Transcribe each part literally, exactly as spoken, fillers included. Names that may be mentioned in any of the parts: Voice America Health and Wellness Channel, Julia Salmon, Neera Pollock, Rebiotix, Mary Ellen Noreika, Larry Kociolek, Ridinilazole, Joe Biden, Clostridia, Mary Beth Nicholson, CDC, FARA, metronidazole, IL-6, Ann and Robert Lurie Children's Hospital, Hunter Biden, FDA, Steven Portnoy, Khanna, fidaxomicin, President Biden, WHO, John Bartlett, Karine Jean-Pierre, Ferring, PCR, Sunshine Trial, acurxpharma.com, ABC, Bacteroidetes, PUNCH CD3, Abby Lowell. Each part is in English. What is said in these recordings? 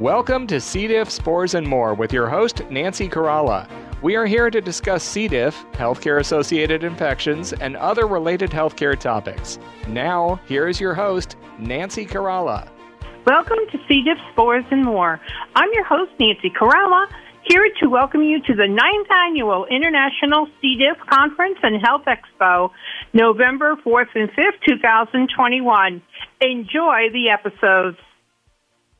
Welcome to C. diff, Spores, and More with your host, Nancy Corrala. We are here to discuss C. diff, healthcare-associated infections, and other related healthcare topics. Now, here is your host, Nancy Corrala. Welcome to C. diff, Spores, and More. I'm your host, Nancy Corrala, here to welcome you to the ninth Annual International C. diff Conference and Health Expo, November fourth and fifth, two thousand twenty-one. Enjoy the episodes.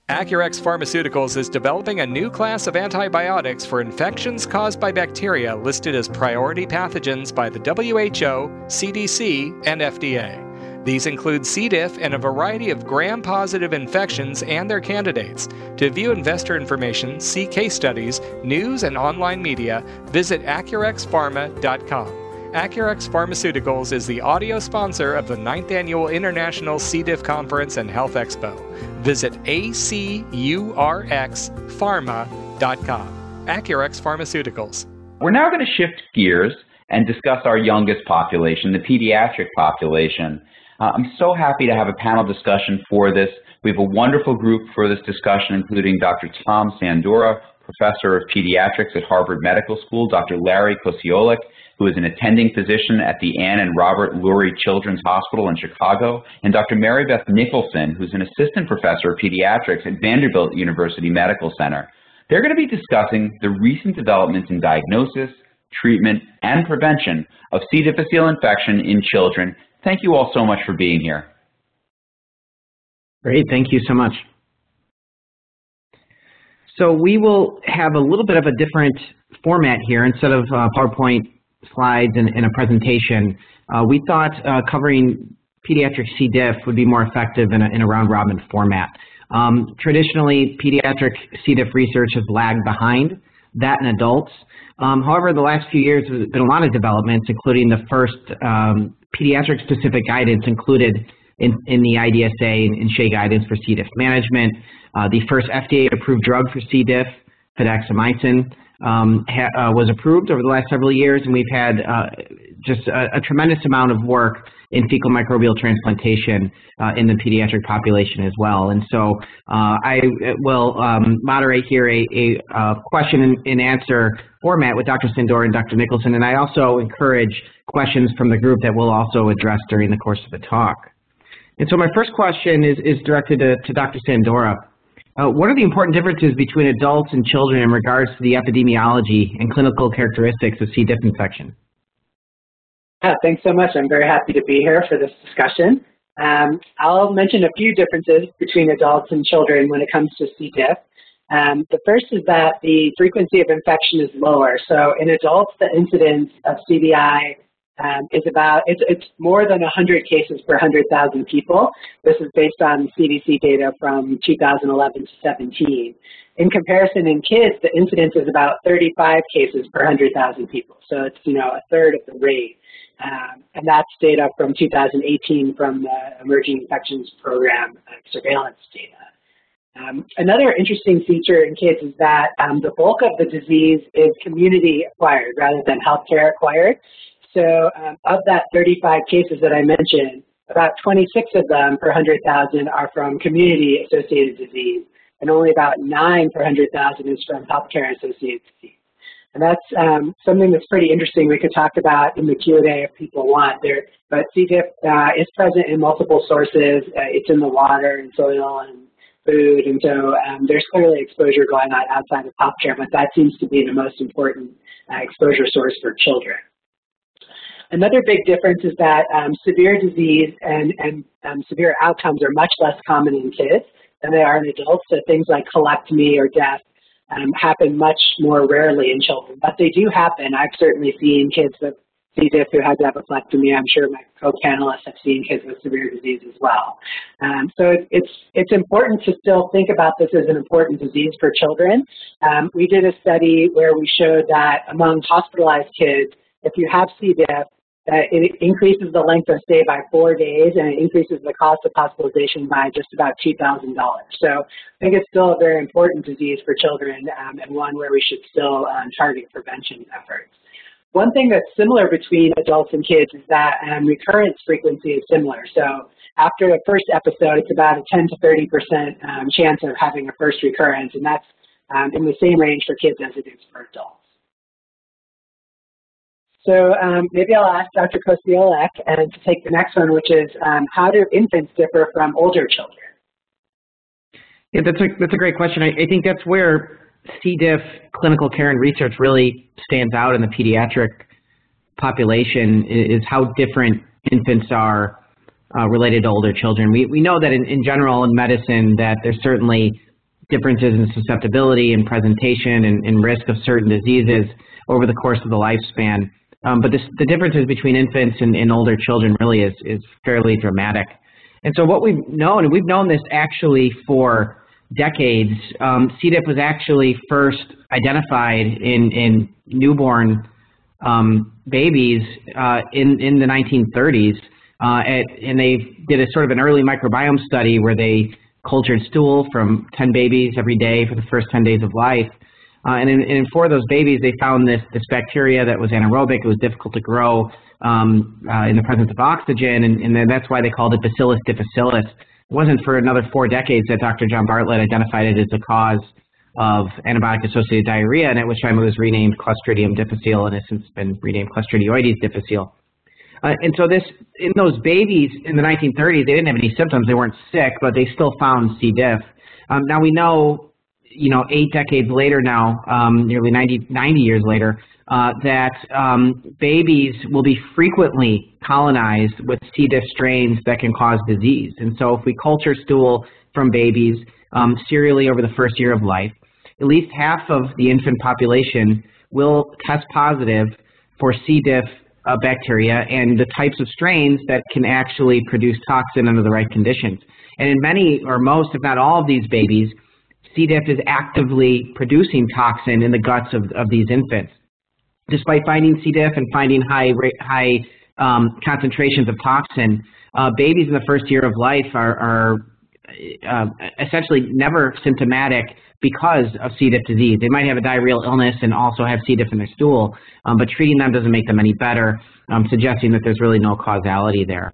Acurex Pharmaceuticals is developing a new class of antibiotics for infections caused by bacteria listed as priority pathogens by the W H O, C D C, and F D A. These include C. diff and a variety of gram-positive infections and their candidates. To view investor information, see case studies, news, and online media, visit acurx pharma dot com. Acurex Pharmaceuticals is the audio sponsor of the ninth Annual International C. diff Conference and Health Expo. Visit acurx pharma dot com. Acurex Pharmaceuticals. We're now going to shift gears and discuss our youngest population, the pediatric population. Uh, I'm so happy to have a panel discussion for this. We have a wonderful group for this discussion, including Doctor Tom Sandora, Professor of Pediatrics at Harvard Medical School, Doctor Larry Kociolek, who is an attending physician at the Ann and Robert Lurie Children's Hospital in Chicago, and Doctor Mary Beth Nicholson, who's an assistant professor of pediatrics at Vanderbilt University Medical Center. They're going to be discussing the recent developments in diagnosis, treatment, and prevention of C. difficile infection in children. Thank you all so much for being here. Great. Thank you so much. So we will have a little bit of a different format here. Instead of uh, PowerPoint slides and, and a presentation, uh, we thought uh, covering pediatric C. diff would be more effective in a, in a round-robin format. Um, traditionally, pediatric C. diff research has lagged behind that in adults. Um, however, the last few years there's been a lot of developments, including the first um, pediatric-specific guidance included in, in the I D S A and SHEA guidance for C. diff management. Uh, the first F D A-approved drug for C. diff, fidaxomicin, um, ha uh, was approved over the last several years, and we've had uh, just a, a tremendous amount of work in fecal microbial transplantation uh, in the pediatric population as well. And so uh, I will um, moderate here a, a, a question and, and answer format with Doctor Sandora and Doctor Nicholson, and I also encourage questions from the group that we'll also address during the course of the talk. And so my first question is, is directed to, to Doctor Sandora. Uh, what are the important differences between adults and children in regards to the epidemiology and clinical characteristics of C. diff infection? Yeah, thanks so much. I'm very happy to be here for this discussion. Um, I'll mention a few differences between adults and children when it comes to C. diff. Um, the first is that the frequency of infection is lower. So in adults, the incidence of C D I Um, is about, it's, it's more than one hundred cases per one hundred thousand people. This is based on C D C data from two thousand eleven to seventeen. In comparison, in kids, the incidence is about thirty-five cases per one hundred thousand people. So it's, you know, a third of the rate. Um, and that's data from two thousand eighteen from the Emerging Infections Program uh, surveillance data. Um, another interesting feature in kids is that um, the bulk of the disease is community acquired rather than healthcare acquired. So um, of that thirty-five cases that I mentioned, about twenty-six of them per one hundred thousand are from community-associated disease, and only about nine per one hundred thousand is from healthcare-associated disease. And that's um, something that's pretty interesting we could talk about in the Q and A if people want. There, but C. diff uh, is present in multiple sources. Uh, it's in the water and soil and food, and so um, there's clearly exposure going on outside of healthcare, but that seems to be the most important uh, exposure source for children. Another big difference is that um, severe disease and, and um, severe outcomes are much less common in kids than they are in adults, so things like colectomy or death um, happen much more rarely in children. But they do happen. I've certainly seen kids with C. diff who had to have a colectomy. I'm sure my co-panelists have seen kids with severe disease as well. Um, so it, it's, it's important to still think about this as an important disease for children. Um, we did a study where we showed that among hospitalized kids, if you have C. diff, Uh, it increases the length of stay by four days, and it increases the cost of hospitalization by just about two thousand dollars. So I think it's still a very important disease for children um, and one where we should still um, target prevention efforts. One thing that's similar between adults and kids is that um, recurrence frequency is similar. So after the first episode, it's about a ten to thirty percent um, chance of having a first recurrence, and that's um, in the same range for kids as it is for adults. So um, maybe I'll ask Doctor Kociolek and to take the next one, which is um, how do infants differ from older children? Yeah, that's a, that's a great question. I, I think that's where C. diff clinical care and research really stands out in the pediatric population, is how different infants are uh, related to older children. We, we know that in, in general in medicine that there's certainly differences in susceptibility and presentation and, and risk of certain diseases over the course of the lifespan. Um, but this, the differences between infants and, and older children really is, is fairly dramatic. And so what we've known, and we've known this actually for decades, um, C. diff was actually first identified in, in newborn um, babies uh, in, in the nineteen thirties. Uh, at, and they did a sort of an early microbiome study where they cultured stool from ten babies every day for the first ten days of life. Uh, and, in, and in four of those babies, they found this, this bacteria that was anaerobic. It was difficult to grow um, uh, in the presence of oxygen, and, and that's why they called it Bacillus difficile. It wasn't for another four decades that Doctor John Bartlett identified it as the cause of antibiotic-associated diarrhea, and at which time it was renamed Clostridium difficile, and it's since been renamed Clostridioides difficile. Uh, and so this, in those babies in the nineteen thirties, they didn't have any symptoms. They weren't sick, but they still found C. diff. Um, now we know, you know, eight decades later now, um, nearly ninety, ninety years later, uh, that um, babies will be frequently colonized with C. diff strains that can cause disease. And so if we culture stool from babies um, serially over the first year of life, at least half of the infant population will test positive for C. diff uh, bacteria and the types of strains that can actually produce toxin under the right conditions. And in many or most, if not all of these babies, C. diff is actively producing toxin in the guts of, of these infants. Despite finding C. diff and finding high, high um, concentrations of toxin, uh, babies in the first year of life are, are uh, essentially never symptomatic because of C. diff disease. They might have a diarrheal illness and also have C. diff in their stool, um, but treating them doesn't make them any better, um, suggesting that there's really no causality there.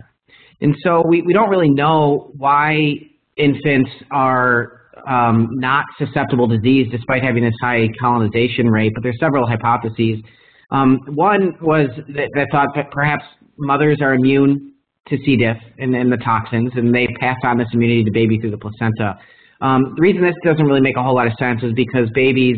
And so we, we don't really know why infants are Um, not susceptible to disease despite having this high colonization rate, but there's several hypotheses. Um, one was that, that thought that perhaps mothers are immune to C. diff and, and the toxins, and they pass on this immunity to baby through the placenta. Um, the reason this doesn't really make a whole lot of sense is because babies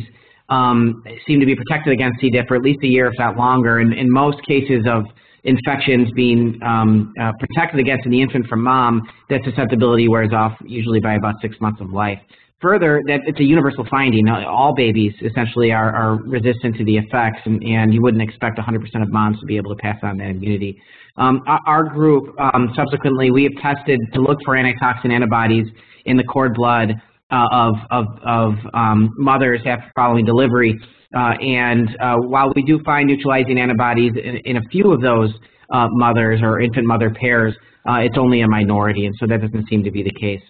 um, seem to be protected against C. diff for at least a year, if not longer, and in most cases of infections being um, uh, protected against in the infant from mom, that susceptibility wears off usually by about six months of life. Further, that it's a universal finding. All babies essentially are, are resistant to the effects, and, and you wouldn't expect one hundred percent of moms to be able to pass on that immunity. Um, our group, um, subsequently, we have tested to look for antitoxin antibodies in the cord blood uh, of, of, of um, mothers after following delivery. Uh, and uh, while we do find neutralizing antibodies in, in a few of those uh, mothers or infant mother pairs, uh, it's only a minority, and so that doesn't seem to be the case.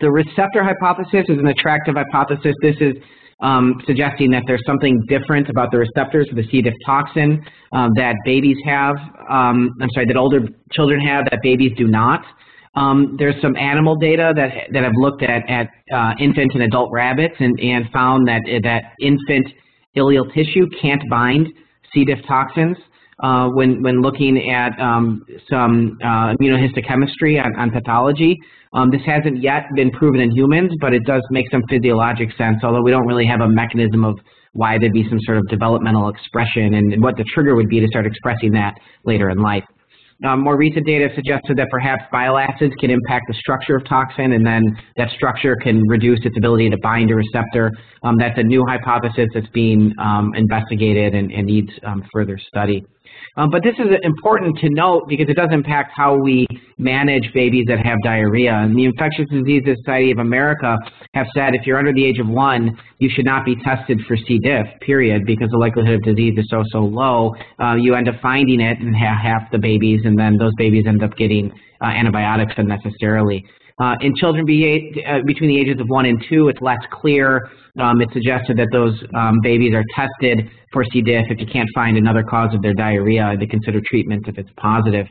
The receptor hypothesis is an attractive hypothesis. This is um, suggesting that there's something different about the receptors for the C. diff toxin uh, that babies have, um, I'm sorry, that older children have that babies do not. Um, there's some animal data that, that have looked at, at uh, infant and adult rabbits and, and found that, that infant ileal tissue can't bind C. diff toxins uh, when, when looking at um, some uh, immunohistochemistry on, on pathology. Um, this hasn't yet been proven in humans, but it does make some physiologic sense, although we don't really have a mechanism of why there'd be some sort of developmental expression and what the trigger would be to start expressing that later in life. Um, more recent data suggested that perhaps bile acids can impact the structure of toxin, and then that structure can reduce its ability to bind a receptor. Um, that's a new hypothesis that's being um, investigated and, and needs um, further study. Um, but this is important to note because it does impact how we manage babies that have diarrhea. And the Infectious Diseases Society of America have said if you're under the age of one, you should not be tested for C. diff, period, because the likelihood of disease is so, so low. Uh, you end up finding it in half the babies, and then those babies end up getting uh, antibiotics unnecessarily. Uh, in children be, uh, between the ages of one and two, it's less clear. Um, it's suggested that those um, babies are tested for C. diff if you can't find another cause of their diarrhea, and they consider treatment if it's positive.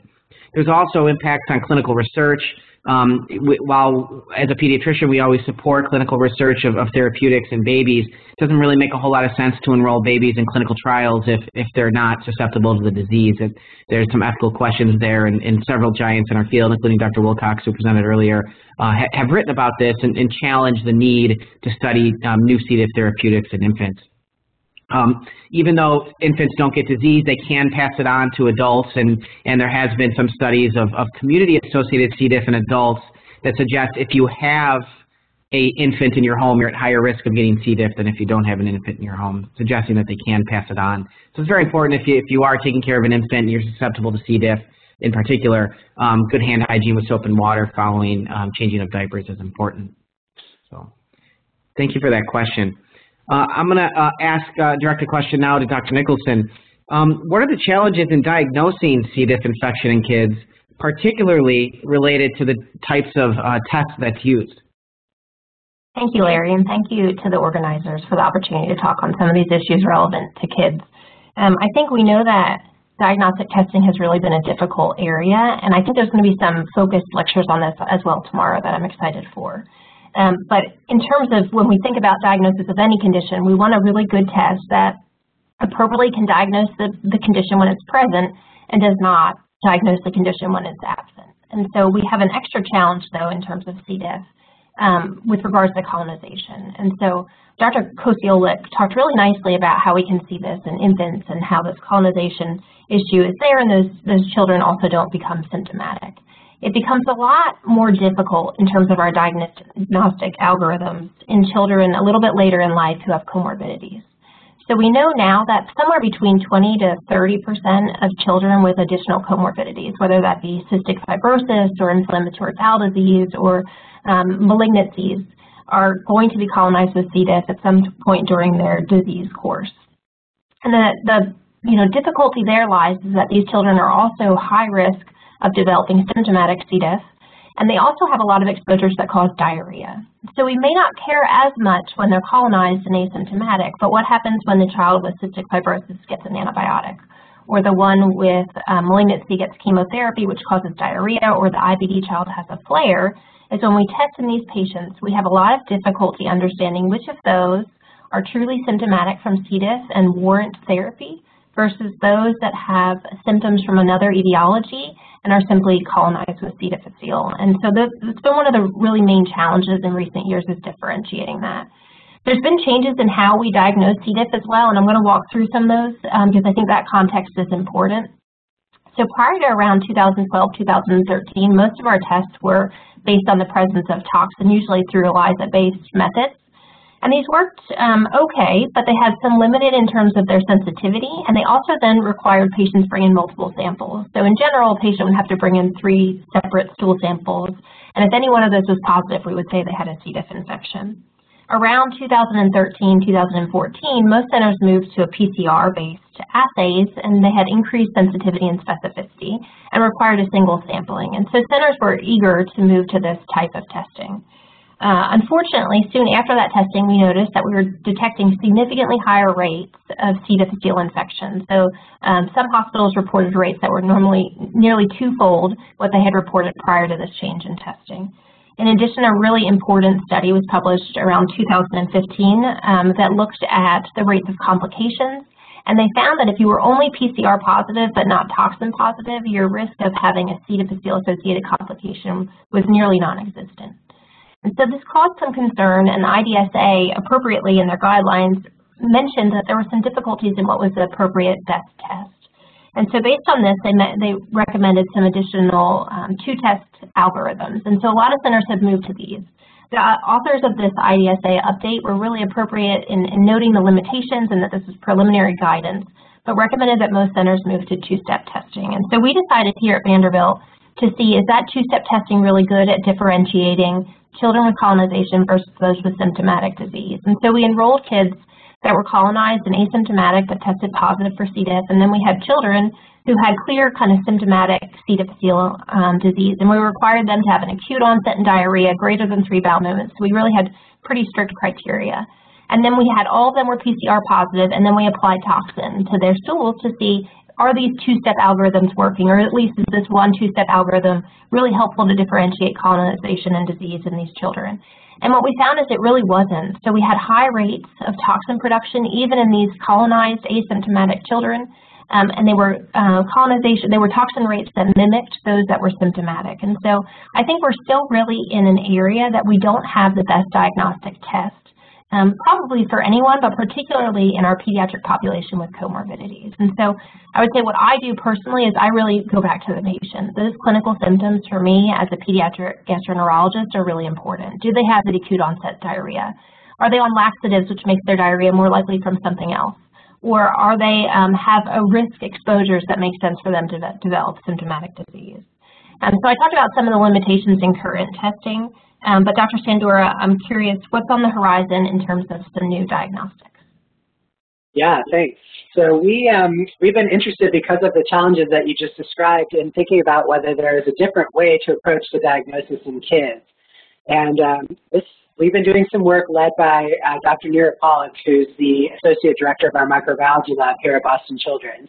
There's also impacts on clinical research. Um, while as a pediatrician we always support clinical research of, of therapeutics in babies, it doesn't really make a whole lot of sense to enroll babies in clinical trials if, if they're not susceptible to the disease. And there's some ethical questions there, and, and several giants in our field, including Doctor Wilcox, who presented earlier, uh, ha have written about this and, and challenged the need to study um, new C. diff therapeutics in infants. Um, even though infants don't get disease, they can pass it on to adults, and, and there has been some studies of, of community-associated C. diff in adults that suggest if you have an infant in your home, you're at higher risk of getting C. diff than if you don't have an infant in your home, suggesting that they can pass it on. So it's very important if you, if you are taking care of an infant and you're susceptible to C. diff in particular, um, good hand hygiene with soap and water following um, changing of diapers is important. So thank you for that question. Uh, I'm going to uh, ask, uh, direct a question now to Doctor Nicholson. Um, what are the challenges in diagnosing C. diff infection in kids, particularly related to the types of uh, tests that's used? Thank you, Larry, and thank you to the organizers for the opportunity to talk on some of these issues relevant to kids. Um, I think we know that diagnostic testing has really been a difficult area, and I think there's going to be some focused lectures on this as well tomorrow that I'm excited for. Um, but in terms of when we think about diagnosis of any condition, we want a really good test that appropriately can diagnose the, the condition when it's present and does not diagnose the condition when it's absent. And so we have an extra challenge, though, in terms of C. diff um, with regards to colonization. And so Doctor Kociolek talked really nicely about how we can see this in infants and how this colonization issue is there, and those, those children also don't become symptomatic. It becomes a lot more difficult in terms of our diagnostic algorithms in children a little bit later in life who have comorbidities. So we know now that somewhere between twenty to thirty percent of children with additional comorbidities, whether that be cystic fibrosis or inflammatory bowel disease or um, malignancies, are going to be colonized with C. diff at some point during their disease course. And the, the you know, difficulty there lies is that these children are also high risk of developing symptomatic C. diff, and they also have a lot of exposures that cause diarrhea. So we may not care as much when they're colonized and asymptomatic, but what happens when the child with cystic fibrosis gets an antibiotic, or the one with um, malignancy gets chemotherapy, which causes diarrhea, or the I B D child has a flare, is when we test in these patients, we have a lot of difficulty understanding which of those are truly symptomatic from C. diff and warrant therapy versus those that have symptoms from another etiology and are simply colonized with C. difficile. And so it's been one of the really main challenges in recent years is differentiating that. There's been changes in how we diagnose C. diff as well, and I'm going to walk through some of those um, because I think that context is important. So prior to around two thousand twelve, two thousand thirteen, most of our tests were based on the presence of toxin, usually through ELISA-based methods. And these worked um, okay, but they had some limited in terms of their sensitivity, and they also then required patients bring in multiple samples. So in general, a patient would have to bring in three separate stool samples, and if any one of those was positive, we would say they had a C. diff infection. Around two thousand thirteen, two thousand fourteen, most centers moved to a P C R-based assays, and they had increased sensitivity and specificity and required a single sampling. And so centers were eager to move to this type of testing. Uh, unfortunately, soon after that testing, we noticed that we were detecting significantly higher rates of C. difficile infection. So um, some hospitals reported rates that were normally nearly twofold what they had reported prior to this change in testing. In addition, a really important study was published around two thousand fifteen um, that looked at the rates of complications, and they found that if you were only P C R positive but not toxin positive, your risk of having a C. difficile associated complication was nearly non-existent. And so this caused some concern, and the I D S A, appropriately in their guidelines, mentioned that there were some difficulties in what was the appropriate best test. And so based on this, they, met, they recommended some additional um, two-test algorithms. And so a lot of centers have moved to these. The authors of this I D S A update were really appropriate in, in noting the limitations and that this is preliminary guidance, but recommended that most centers move to two-step testing. And so we decided here at Vanderbilt to see, is that two-step testing really good at differentiating children with colonization versus those with symptomatic disease? And so we enrolled kids that were colonized and asymptomatic but tested positive for C. diff, and then we had children who had clear kind of symptomatic C. difficile um, disease, and we required them to have an acute onset and diarrhea greater than three bowel movements. So we really had pretty strict criteria. And then we had all of them were P C R positive, and then we applied toxin to their stools to see, are these two-step algorithms working, or at least is this one two-step algorithm really helpful to differentiate colonization and disease in these children? And what we found is it really wasn't. So we had high rates of toxin production even in these colonized asymptomatic children, um, and they were uh, colonization, they were toxin rates that mimicked those that were symptomatic. And so I think we're still really in an area that we don't have the best diagnostic test, Um, probably for anyone, but particularly in our pediatric population with comorbidities. And so I would say what I do personally is I really go back to the patient. Those clinical symptoms for me as a pediatric gastroenterologist are really important. Do they have the acute onset diarrhea? Are they on laxatives, which makes their diarrhea more likely from something else? Or are they um, have a risk exposures that make sense for them to develop symptomatic disease? And so I talked about some of the limitations in current testing. Um, but Doctor Sandora, I'm curious, what's on the horizon in terms of some new diagnostics? Yeah, thanks. So we, um, we've been interested because of the challenges that you just described in thinking about whether there is a different way to approach the diagnosis in kids. And um, this, we've been doing some work led by uh, Doctor Neera Pollock, who's the Associate Director of our Microbiology Lab here at Boston Children's.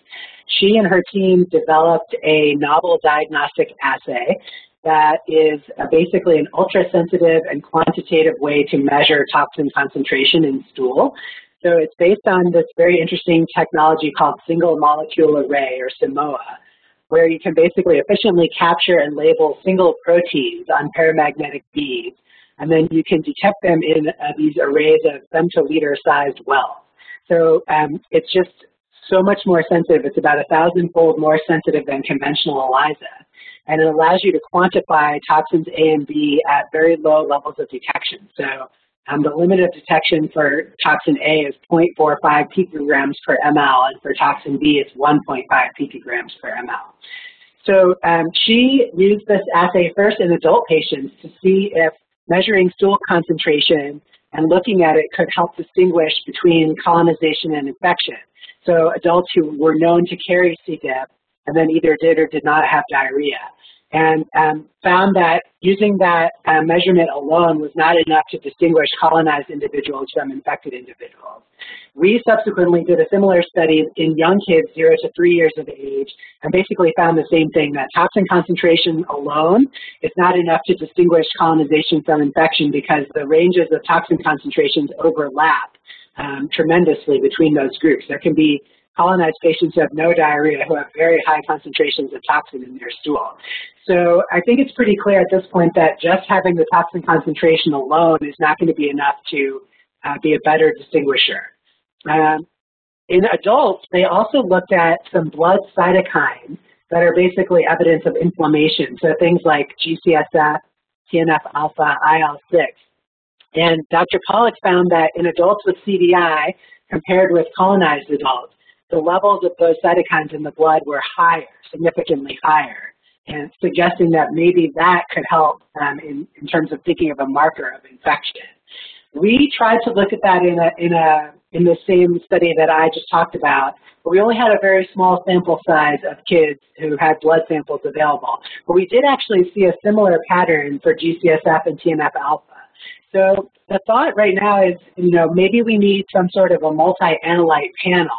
She and her team developed a novel diagnostic assay that is basically an ultra-sensitive and quantitative way to measure toxin concentration in stool. So it's based on this very interesting technology called single molecule array, or S M O A, where you can basically efficiently capture and label single proteins on paramagnetic beads, and then you can detect them in uh, these arrays of femtoliter-sized wells. So um, it's just so much more sensitive. It's about a thousand-fold more sensitive than conventional ELISA. And it allows you to quantify toxins A and B at very low levels of detection. So um, the limit of detection for toxin A is zero point four five picograms per ml, and for toxin B it's one point five picograms per ml. So um, she used this assay first in adult patients to see if measuring stool concentration and looking at it could help distinguish between colonization and infection. So adults who were known to carry C. diff and then either did or did not have diarrhea, and um, found that using that uh, measurement alone was not enough to distinguish colonized individuals from infected individuals. We subsequently did a similar study in young kids zero to three years of age and basically found the same thing, that toxin concentration alone is not enough to distinguish colonization from infection because the ranges of toxin concentrations overlap um, tremendously between those groups. There can be colonized patients who have no diarrhea who have very high concentrations of toxin in their stool. So I think it's pretty clear at this point that just having the toxin concentration alone is not going to be enough to uh, be a better distinguisher. Um, in adults, they also looked at some blood cytokines that are basically evidence of inflammation, so things like G C S F, T N F alpha, I L six. And Doctor Pollock found that in adults with C D I compared with colonized adults, the levels of those cytokines in the blood were higher, significantly higher, and suggesting that maybe that could help um, in, in terms of thinking of a marker of infection. We tried to look at that in, a, in, a, in the same study that I just talked about, but we only had a very small sample size of kids who had blood samples available. But we did actually see a similar pattern for G C S F and T N F alpha. So the thought right now is, you know, maybe we need some sort of a multi-analyte panel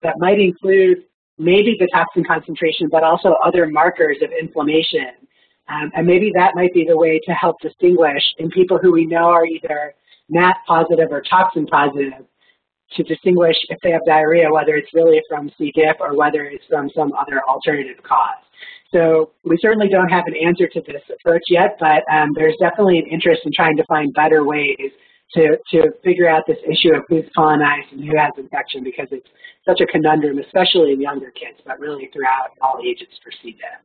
that might include maybe the toxin concentration, but also other markers of inflammation. Um, and maybe that might be the way to help distinguish in people who we know are either N A T positive or toxin positive, to distinguish if they have diarrhea, whether it's really from C. diff or whether it's from some other alternative cause. So we certainly don't have an answer to this approach yet, but um, there's definitely an interest in trying to find better ways To, to figure out this issue of who's colonized and who has infection, because it's such a conundrum, especially in younger kids, but really throughout all ages for C. diff.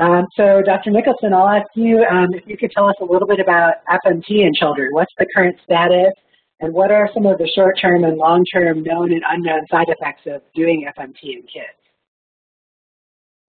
Um, so Doctor Nicholson, I'll ask you um, if you could tell us a little bit about F M T in children. What's the current status, and what are some of the short-term and long-term known and unknown side effects of doing F M T in kids?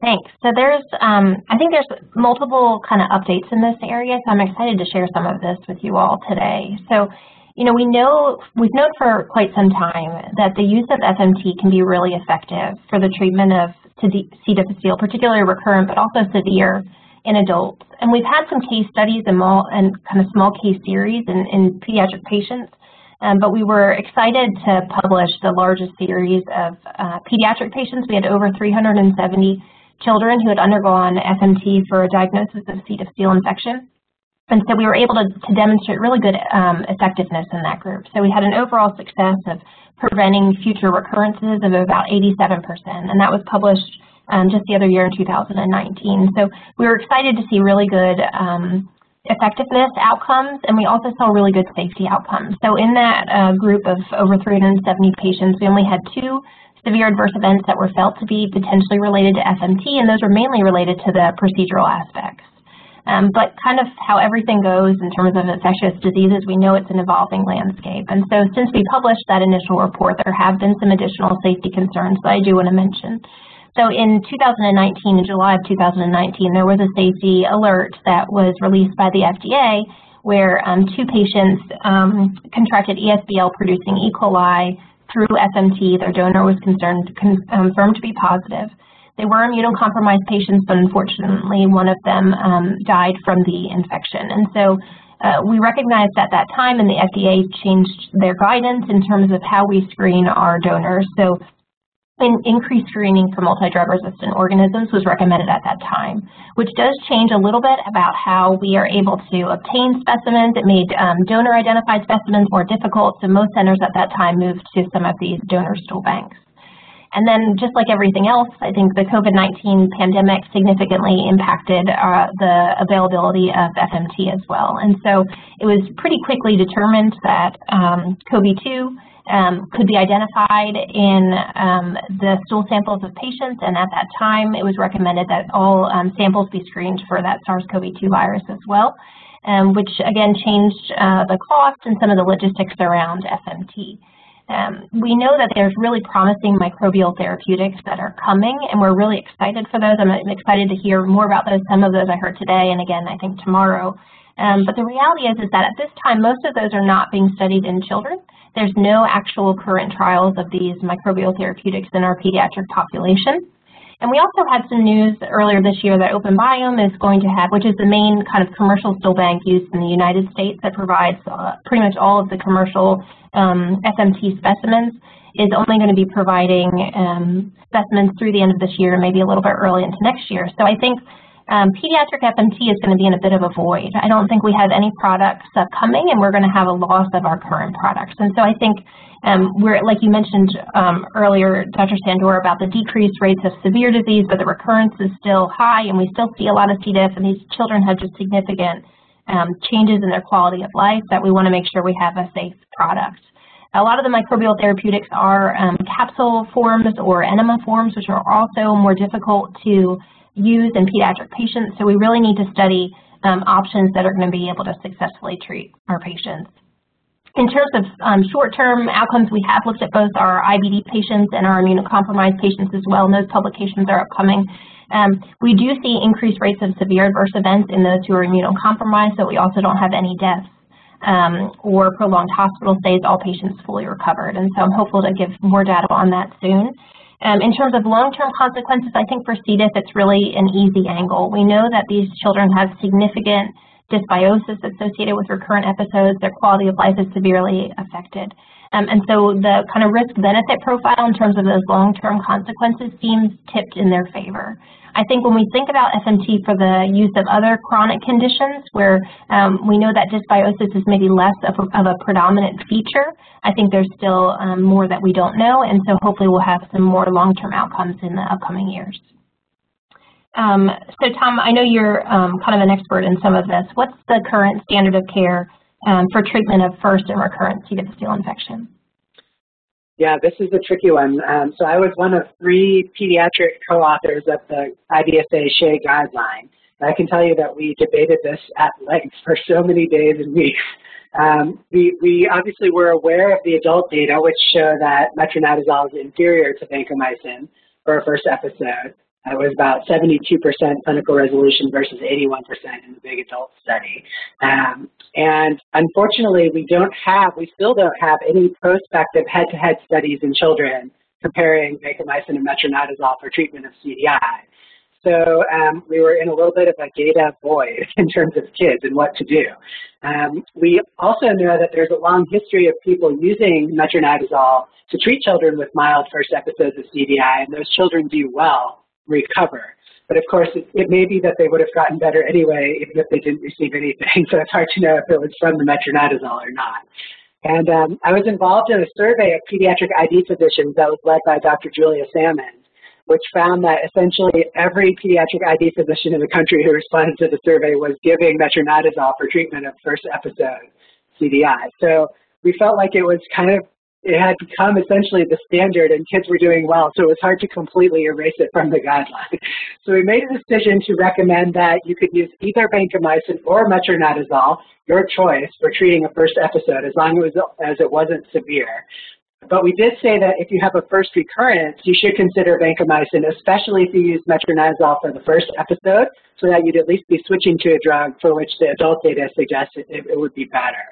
Thanks. So there's, um, I think there's multiple kind of updates in this area, so I'm excited to share some of this with you all today. So you know, we know, we've known for quite some time that the use of F M T can be really effective for the treatment of C. difficile, particularly recurrent, but also severe in adults. And we've had some case studies and, all, and kind of small case series in, in pediatric patients, um, but we were excited to publish the largest series of uh, pediatric patients. We had over three hundred seventy children who had undergone F M T for a diagnosis of C. difficile infection. And so we were able to, to demonstrate really good um, effectiveness in that group. So we had an overall success of preventing future recurrences of about eighty-seven percent, and that was published um, just the other year in two thousand nineteen. So we were excited to see really good um, effectiveness outcomes, and we also saw really good safety outcomes. So in that uh, group of over three hundred seventy patients, we only had two severe adverse events that were felt to be potentially related to F M T, and those were mainly related to the procedural aspects. Um, but kind of how everything goes in terms of infectious diseases, we know it's an evolving landscape. And so since we published that initial report, there have been some additional safety concerns that I do want to mention. So in two thousand nineteen, in July of two thousand nineteen, there was a safety alert that was released by the F D A where um, two patients um, contracted E S B L-producing E. coli through F M T. Their donor was concerned, confirmed to be positive. They were immunocompromised patients, but unfortunately one of them um, died from the infection. And so uh, we recognized at that time, and the F D A changed their guidance in terms of how we screen our donors. So in, increased screening for multi-drug resistant organisms was recommended at that time, which does change a little bit about how we are able to obtain specimens. It made um, donor-identified specimens more difficult, so most centers at that time moved to some of these donor stool banks. And then just like everything else, I think the COVID nineteen pandemic significantly impacted uh, the availability of F M T as well. And so it was pretty quickly determined that um, COVID two um, could be identified in um, the stool samples of patients. And at that time, it was recommended that all um, samples be screened for that SARS CoV two virus as well, um, which again changed uh, the cost and some of the logistics around F M T. Um, we know that there's really promising microbial therapeutics that are coming, and we're really excited for those. I'm excited to hear more about those. Some of those I heard today, and again, I think tomorrow. Um, but the reality is, is that at this time, most of those are not being studied in children. There's no actual current trials of these microbial therapeutics in our pediatric population. And we also had some news earlier this year that Open Biome is going to have, which is the main kind of commercial stool bank used in the United States that provides uh, pretty much all of the commercial um, F M T specimens, is only going to be providing um, specimens through the end of this year, maybe a little bit early into next year. So I think um, pediatric F M T is going to be in a bit of a void. I don't think we have any products upcoming, and we're going to have a loss of our current products. And so I think Um, we're, like you mentioned um, earlier, Doctor Sandora, about the decreased rates of severe disease, but the recurrence is still high, and we still see a lot of C. diff, and these children have just significant um, changes in their quality of life that we want to make sure we have a safe product. A lot of the microbial therapeutics are um, capsule forms or enema forms, which are also more difficult to use in pediatric patients, so we really need to study um, options that are going to be able to successfully treat our patients. In terms of um, short-term outcomes, we have looked at both our I B D patients and our immunocompromised patients as well, and those publications are upcoming. Um, we do see increased rates of severe adverse events in those who are immunocompromised, so we also don't have any deaths um, or prolonged hospital stays. All patients fully recovered, and so I'm hopeful to give more data on that soon. Um, in terms of long-term consequences, I think for C. diff, it's really an easy angle. We know that these children have significant dysbiosis associated with recurrent episodes. Their quality of life is severely affected. Um, and so the kind of risk-benefit profile in terms of those long-term consequences seems tipped in their favor. I think when we think about F M T for the use of other chronic conditions where um, we know that dysbiosis is maybe less of a, of a predominant feature, I think there's still um, more that we don't know, and so hopefully we'll have some more long-term outcomes in the upcoming years. Um, so, Tom, I know you're um, kind of an expert in some of this. What's the current standard of care um, for treatment of first and recurrent C. difficile infection? Yeah, this is a tricky one. Um, so I was one of three pediatric co-authors of the I D S A SHEA guideline. And I can tell you that we debated this at length for so many days and weeks. Um, we, we obviously were aware of the adult data, which show that metronidazole is inferior to vancomycin for a first episode. It was about seventy-two percent clinical resolution versus eighty-one percent in the big adult study. Um, and unfortunately, we don't have, we still don't have any prospective head-to-head studies in children comparing vancomycin and metronidazole for treatment of C D I. So um, we were in a little bit of a data void in terms of kids and what to do. Um, we also know that there's a long history of people using metronidazole to treat children with mild first episodes of C D I, and those children do well, recover. But of course, it, it may be that they would have gotten better anyway, even if they didn't receive anything. So it's hard to know if it was from the metronidazole or not. And um, I was involved in a survey of pediatric I D physicians that was led by Doctor Julia Salmon, which found that essentially every pediatric I D physician in the country who responded to the survey was giving metronidazole for treatment of first episode C D I. So we felt like it was kind of, it had become essentially the standard and kids were doing well, so it was hard to completely erase it from the guideline. So we made a decision to recommend that you could use either vancomycin or metronidazole, your choice, for treating a first episode as long as, as it wasn't severe. But we did say that if you have a first recurrence, you should consider vancomycin, especially if you use metronidazole for the first episode, so that you'd at least be switching to a drug for which the adult data suggested it, it would be better.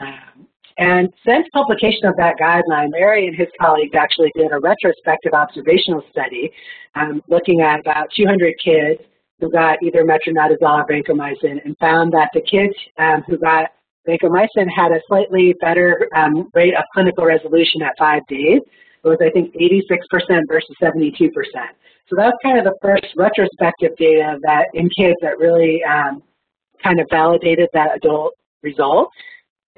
Um, And since publication of that guideline, Larry and his colleagues actually did a retrospective observational study um, looking at about two hundred kids who got either metronidazole or vancomycin, and found that the kids um, who got vancomycin had a slightly better um, rate of clinical resolution at five days. It was, I think, eighty-six percent versus seventy-two percent. So that was kind of the first retrospective data that in kids that really um, kind of validated that adult result.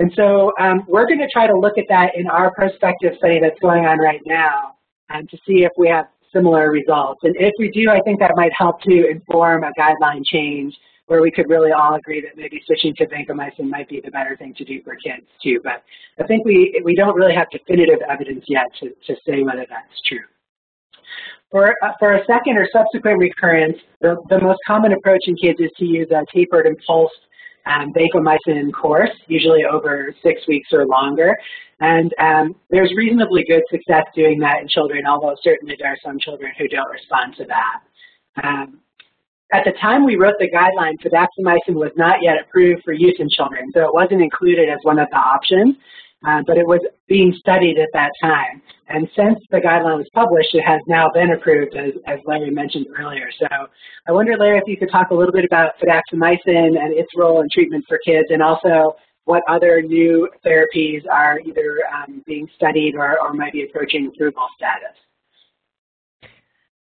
And so um, we're going to try to look at that in our prospective study that's going on right now um, to see if we have similar results. And if we do, I think that might help to inform a guideline change where we could really all agree that maybe switching to vancomycin might be the better thing to do for kids too. But I think we, we don't really have definitive evidence yet to, to say whether that's true. For, uh, for a second or subsequent recurrence, the, the most common approach in kids is to use a tapered and pulsed Um, vancomycin course, usually over six weeks or longer. And um, there's reasonably good success doing that in children, although certainly there are some children who don't respond to that. Um, at the time we wrote the guideline, fidaxomicin was not yet approved for use in children, so it wasn't included as one of the options, uh, but it was being studied at that time. And since the guideline was published, it has now been approved, as, as Larry mentioned earlier. So I wonder, Larry, if you could talk a little bit about fidaxomicin and its role in treatment for kids, and also what other new therapies are either um, being studied or, or might be approaching approval status.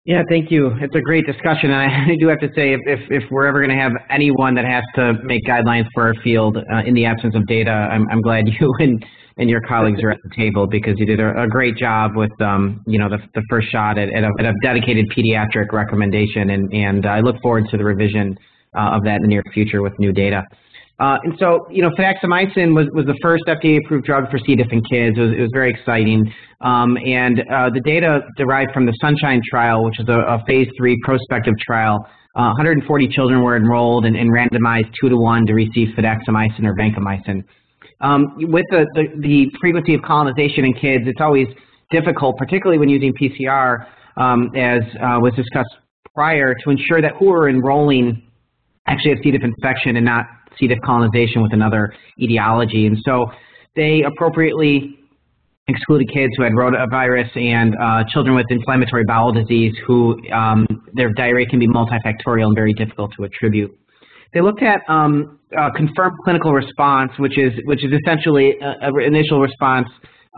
Yeah, thank you. It's a great discussion. And I do have to say, if, if, if we're ever going to have anyone that has to make guidelines for our field uh, in the absence of data, I'm, I'm glad you and and your colleagues are at the table, because you did a, a great job with, um, you know, the, the first shot at, at, a, at a dedicated pediatric recommendation, and, and I look forward to the revision uh, of that in the near future with new data. Uh, and so, you know, fidaxomicin was, was the first F D A-approved drug for C. diff in kids. It was, it was very exciting. Um, and uh, the data derived from the Sunshine trial, which is a, a phase three prospective trial. Uh, one hundred forty children were enrolled and, and randomized two to one to receive fidaxomicin or vancomycin. Um, with the, the, the frequency of colonization in kids, it's always difficult, particularly when using P C R, um, as uh, was discussed prior, to ensure that who are enrolling actually have C. diff infection and not C. diff colonization with another etiology. And so they appropriately excluded kids who had rotavirus and uh, children with inflammatory bowel disease who um, their diarrhea can be multifactorial and very difficult to attribute. They looked at um, uh, confirmed clinical response, which is which is essentially an initial response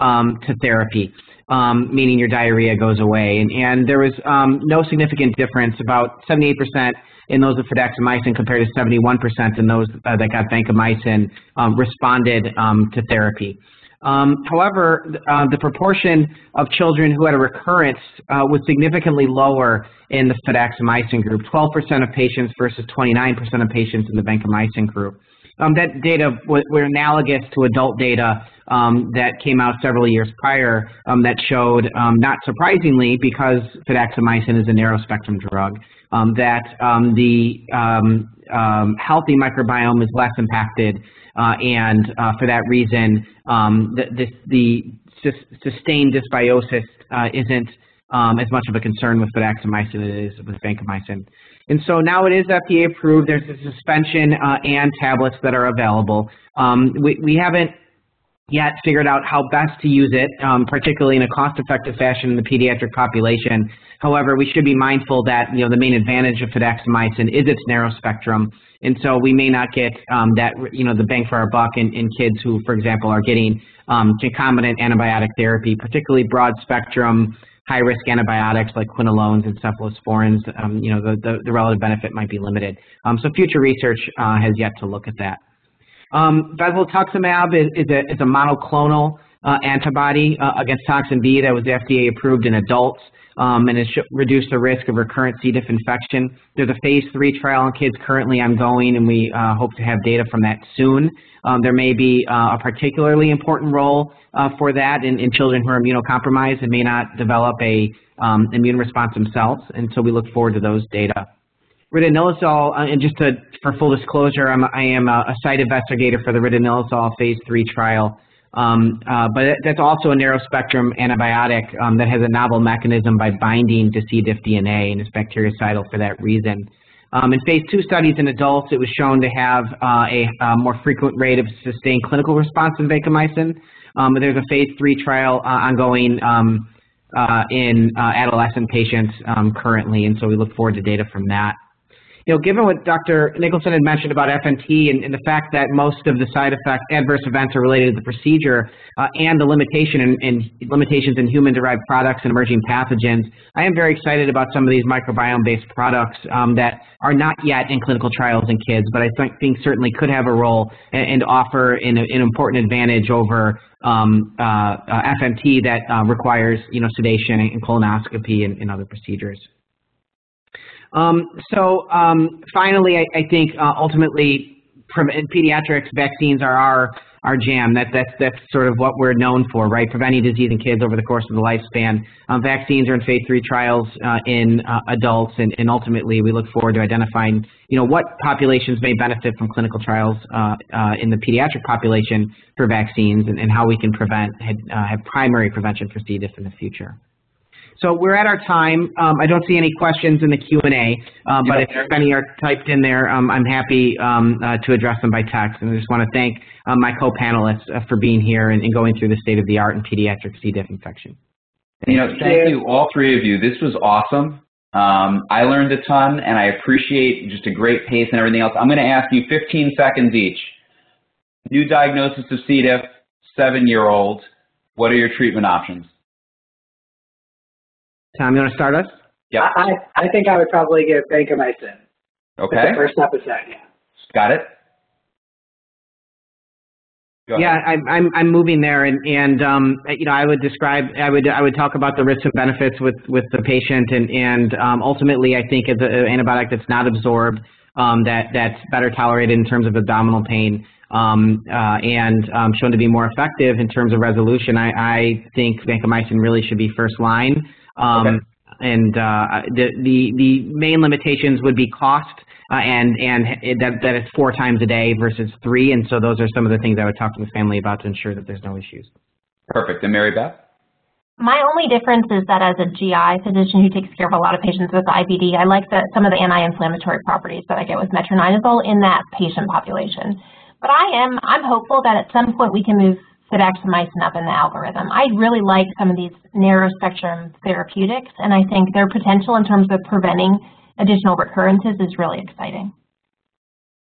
um, to therapy, um, meaning your diarrhea goes away. And, and there was um, no significant difference, about seventy-eight percent in those with fidaxomicin compared to seventy-one percent in those uh, that got vancomycin um, responded um, to therapy. Um, however, uh, the proportion of children who had a recurrence uh, was significantly lower in the fidaxomicin group, twelve percent of patients versus twenty-nine percent of patients in the vancomycin group. Um, that data were analogous to adult data um, that came out several years prior um, that showed, um, not surprisingly, because fidaxomicin is a narrow-spectrum drug, um, that um, the um, um, healthy microbiome is less impacted. Uh, and uh, for that reason, um, the, the, the sus sustained dysbiosis uh, isn't um, as much of a concern with fidaxomicin as it is with vancomycin. And so now it is F D A approved. There's a suspension uh, and tablets that are available. Um, we, we haven't yet figured out how best to use it, um, particularly in a cost-effective fashion in the pediatric population. However, we should be mindful that, you know, the main advantage of fidaxomicin is its narrow spectrum, and so we may not get um, that, you know, the bang for our buck in, in kids who, for example, are getting um, concomitant antibiotic therapy, particularly broad-spectrum, high-risk antibiotics like quinolones and cephalosporins. Um, you know, the, the, the relative benefit might be limited. Um, so future research uh, has yet to look at that. Um, Vezeltuximab is, is, a, is a monoclonal uh, antibody uh, against toxin B that was F D A approved in adults, um, and it should reduce the risk of recurrent C. diff infection. There's a phase three trial in kids currently ongoing, and we uh, hope to have data from that soon. Um, there may be uh, a particularly important role uh, for that in, in children who are immunocompromised and may not develop a um, immune response themselves, and so we look forward to those data. Ridinilazole, uh, and just to, for full disclosure, I'm, I am a, a site investigator for the ridinilazole phase three trial, um, uh, but that's also a narrow spectrum antibiotic um, that has a novel mechanism by binding to C. diff D N A and is bactericidal for that reason. Um, in phase two studies in adults, it was shown to have uh, a, a more frequent rate of sustained clinical response in vancomycin, um, but there's a phase three trial uh, ongoing um, uh, in uh, adolescent patients um, currently, and so we look forward to data from that. You know, given what Doctor Nicholson had mentioned about F N T and, and the fact that most of the side effect adverse events are related to the procedure uh, and the limitation in, in limitations in human-derived products and emerging pathogens, I am very excited about some of these microbiome-based products um, that are not yet in clinical trials in kids, but I think, think certainly could have a role and, and offer an, an important advantage over um, uh, uh, F M T that uh, requires, you know, sedation and colonoscopy and, and other procedures. Um, so um, finally, I, I think uh, ultimately, in pediatrics, vaccines are our our jam. That that's that's sort of what we're known for, right? Preventing disease in kids over the course of the lifespan. Um, vaccines are in phase three trials uh, in uh, adults, and, and ultimately, we look forward to identifying, you know, what populations may benefit from clinical trials uh, uh, in the pediatric population for vaccines, and, and how we can prevent uh, have primary prevention for C. diff in the future. So we're at our time. Um, I don't see any questions in the Q and A, uh, but if any are typed in there, um, I'm happy um, uh, to address them by text. And I just want to thank uh, my co-panelists uh, for being here and, and going through the state of the art in pediatric C. diff infection. You know, thank you, all three of you. This was awesome. Um, I learned a ton, and I appreciate just a great pace and everything else. I'm going to ask you fifteen seconds each. New diagnosis of C. diff, seven-year-old. What are your treatment options? Tom, you want to start us? Yeah. I, I think I would probably give vancomycin. Okay. The first episode, yeah. Got it. Go yeah, I'm, I'm I'm moving there, and and um, you know, I would describe, I would I would talk about the risks and benefits with with the patient, and and um, ultimately, I think as an antibiotic that's not absorbed, um, that that's better tolerated in terms of abdominal pain. Um, uh, and um, shown to be more effective in terms of resolution, I, I think vancomycin really should be first line. Um, okay. And uh, the, the, the main limitations would be cost, uh, and, and it, that, that is four times a day versus three, and so those are some of the things I would talk to the family about to ensure that there's no issues. Perfect. And Mary Beth? My only difference is that as a G I physician who takes care of a lot of patients with I B D, I like the, some of the anti-inflammatory properties that I get with metronidazole in that patient population. But I am, I'm hopeful that at some point we can move fidaxomicin up in the algorithm. I really like some of these narrow spectrum therapeutics, and I think their potential in terms of preventing additional recurrences is really exciting.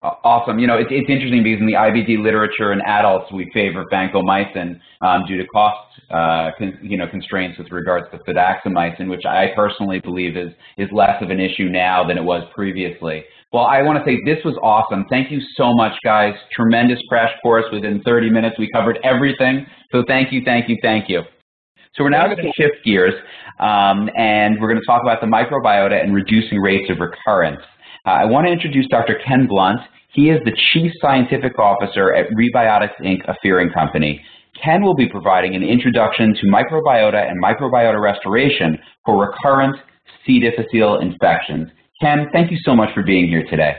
Awesome. You know, it's, it's interesting because in the I B D literature in adults, we favor vancomycin um, due to cost, uh, con, you know, constraints with regards to fidaxomicin, which I personally believe is, is less of an issue now than it was previously. Well, I want to say this was awesome. Thank you so much, guys. Tremendous crash course. Within thirty minutes, we covered everything. So thank you, thank you, thank you. So we're now going to shift gears, um, and we're going to talk about the microbiota and reducing rates of recurrence. Uh, I want to introduce Doctor Ken Blunt. He is the Chief Scientific Officer at Rebiotix, Incorporated, a Ferring company. Ken will be providing an introduction to microbiota and microbiota restoration for recurrent C. difficile infections. Ken, thank you so much for being here today.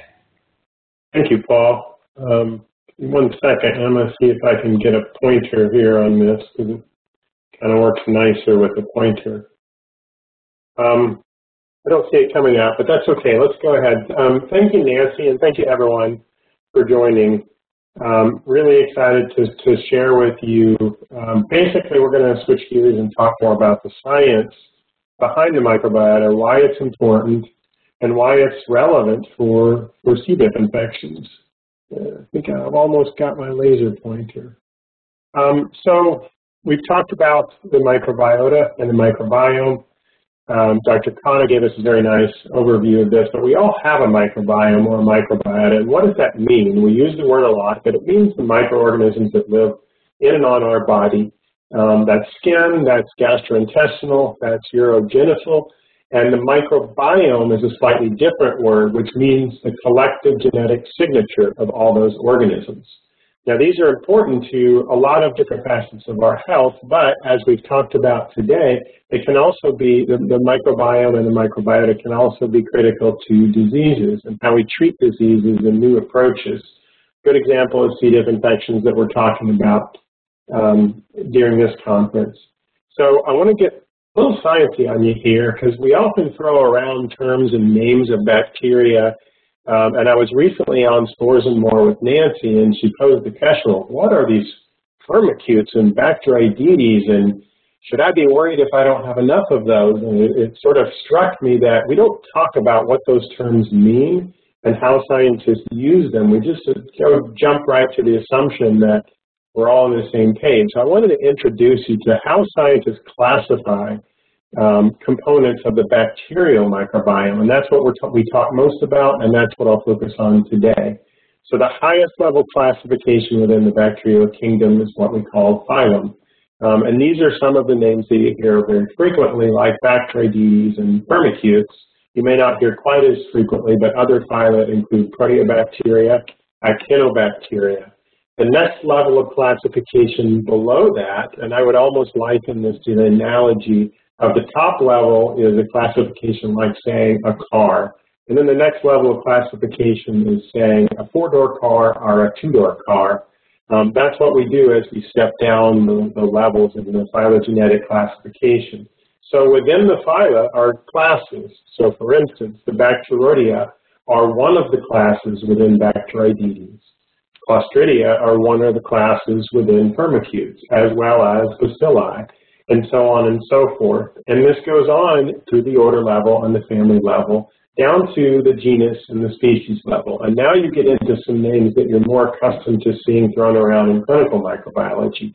Thank you, Paul. Um, one second, I'm going to see if I can get a pointer here on this. It kind of works nicer with a pointer. Um, I don't see it coming out, but that's okay. Let's go ahead. Um, thank you, Nancy, and thank you, everyone, for joining. Um, really excited to, to share with you. Um, basically, we're going to switch gears and talk more about the science behind the microbiota, why it's important, and why it's relevant for, for C. diff infections. Yeah, I think I've almost got my laser pointer. Um, so we've talked about the microbiota and the microbiome. Um, Doctor Khanna gave us a very nice overview of this, but we all have a microbiome or a microbiota, and what does that mean? We use the word a lot, but it means the microorganisms that live in and on our body. Um, that's skin, that's gastrointestinal, that's urogenital, and the microbiome is a slightly different word, which means the collective genetic signature of all those organisms. Now, these are important to a lot of different facets of our health, but as we've talked about today, they can also be, the, the microbiome and the microbiota can also be critical to diseases and how we treat diseases and new approaches. Good example is C. diff infections that we're talking about um, during this conference. So I want to get a little sciencey on you here, because we often throw around terms and names of bacteria. Um, and I was recently on Spores and More with Nancy, and she posed the question, well, what are these Firmicutes and Bacteroidetes, and should I be worried if I don't have enough of those? And it, it sort of struck me that we don't talk about what those terms mean and how scientists use them. We just sort of jump right to the assumption that we're all on the same page. So I wanted to introduce you to how scientists classify um, components of the bacterial microbiome, and that's what we're we talk most about, and that's what I'll focus on today. So the highest level classification within the bacterial kingdom is what we call phylum, um, and these are some of the names that you hear very frequently, like Bacteroidetes and Firmicutes. You may not hear quite as frequently, but other phyla include Proteobacteria, Actinobacteria. The next level of classification below that, and I would almost liken this to the analogy of the top level, is a classification like saying a car. And then the next level of classification is saying a four-door car or a two-door car. Um, that's what we do as we step down the, the levels in the phylogenetic classification. So within the phyla are classes. So for instance, the Bacteroidia are one of the classes within Bacteroidetes. Clostridia are one of the classes within Firmicutes, as well as Bacilli, and so on and so forth. And this goes on through the order level and the family level, down to the genus and the species level. And now you get into some names that you're more accustomed to seeing thrown around in clinical microbiology.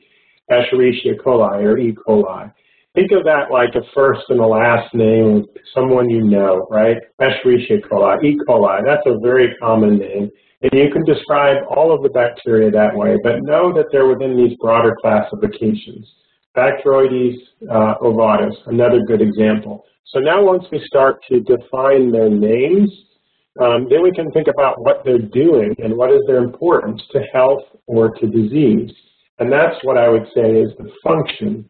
Escherichia coli or E. coli. Think of that like a first and a last name of someone you know, right? Escherichia coli, E. coli, that's a very common name. And you can describe all of the bacteria that way, but know that they're within these broader classifications. Bacteroides uh, ovatus, another good example. So now once we start to define their names, um, then we can think about what they're doing and what is their importance to health or to disease. And that's what I would say is the function.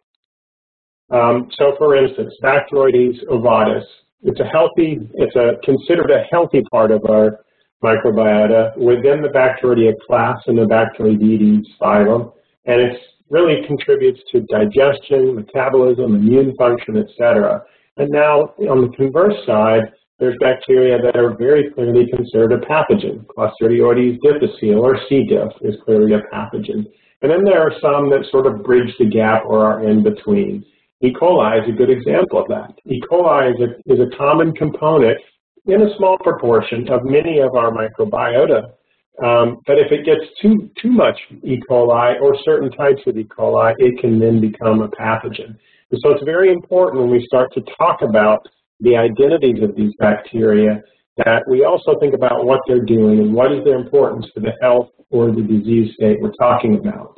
Um, so for instance, Bacteroides ovatus, it's a healthy, it's a, considered a healthy part of our microbiota within the Bacteroidia class and the Bacteroidetes phylum, and it really contributes to digestion, metabolism, immune function, et cetera. And now, on the converse side, there's bacteria that are very clearly considered a pathogen. Clostridioides difficile, or C. diff, is clearly a pathogen. And then there are some that sort of bridge the gap or are in between. E. coli is a good example of that. E. coli is a, is a common component in a small proportion of many of our microbiota. Um, but if it gets too, too much E. coli or certain types of E. coli, it can then become a pathogen. And so it's very important when we start to talk about the identities of these bacteria that we also think about what they're doing and what is their importance to the health or the disease state we're talking about.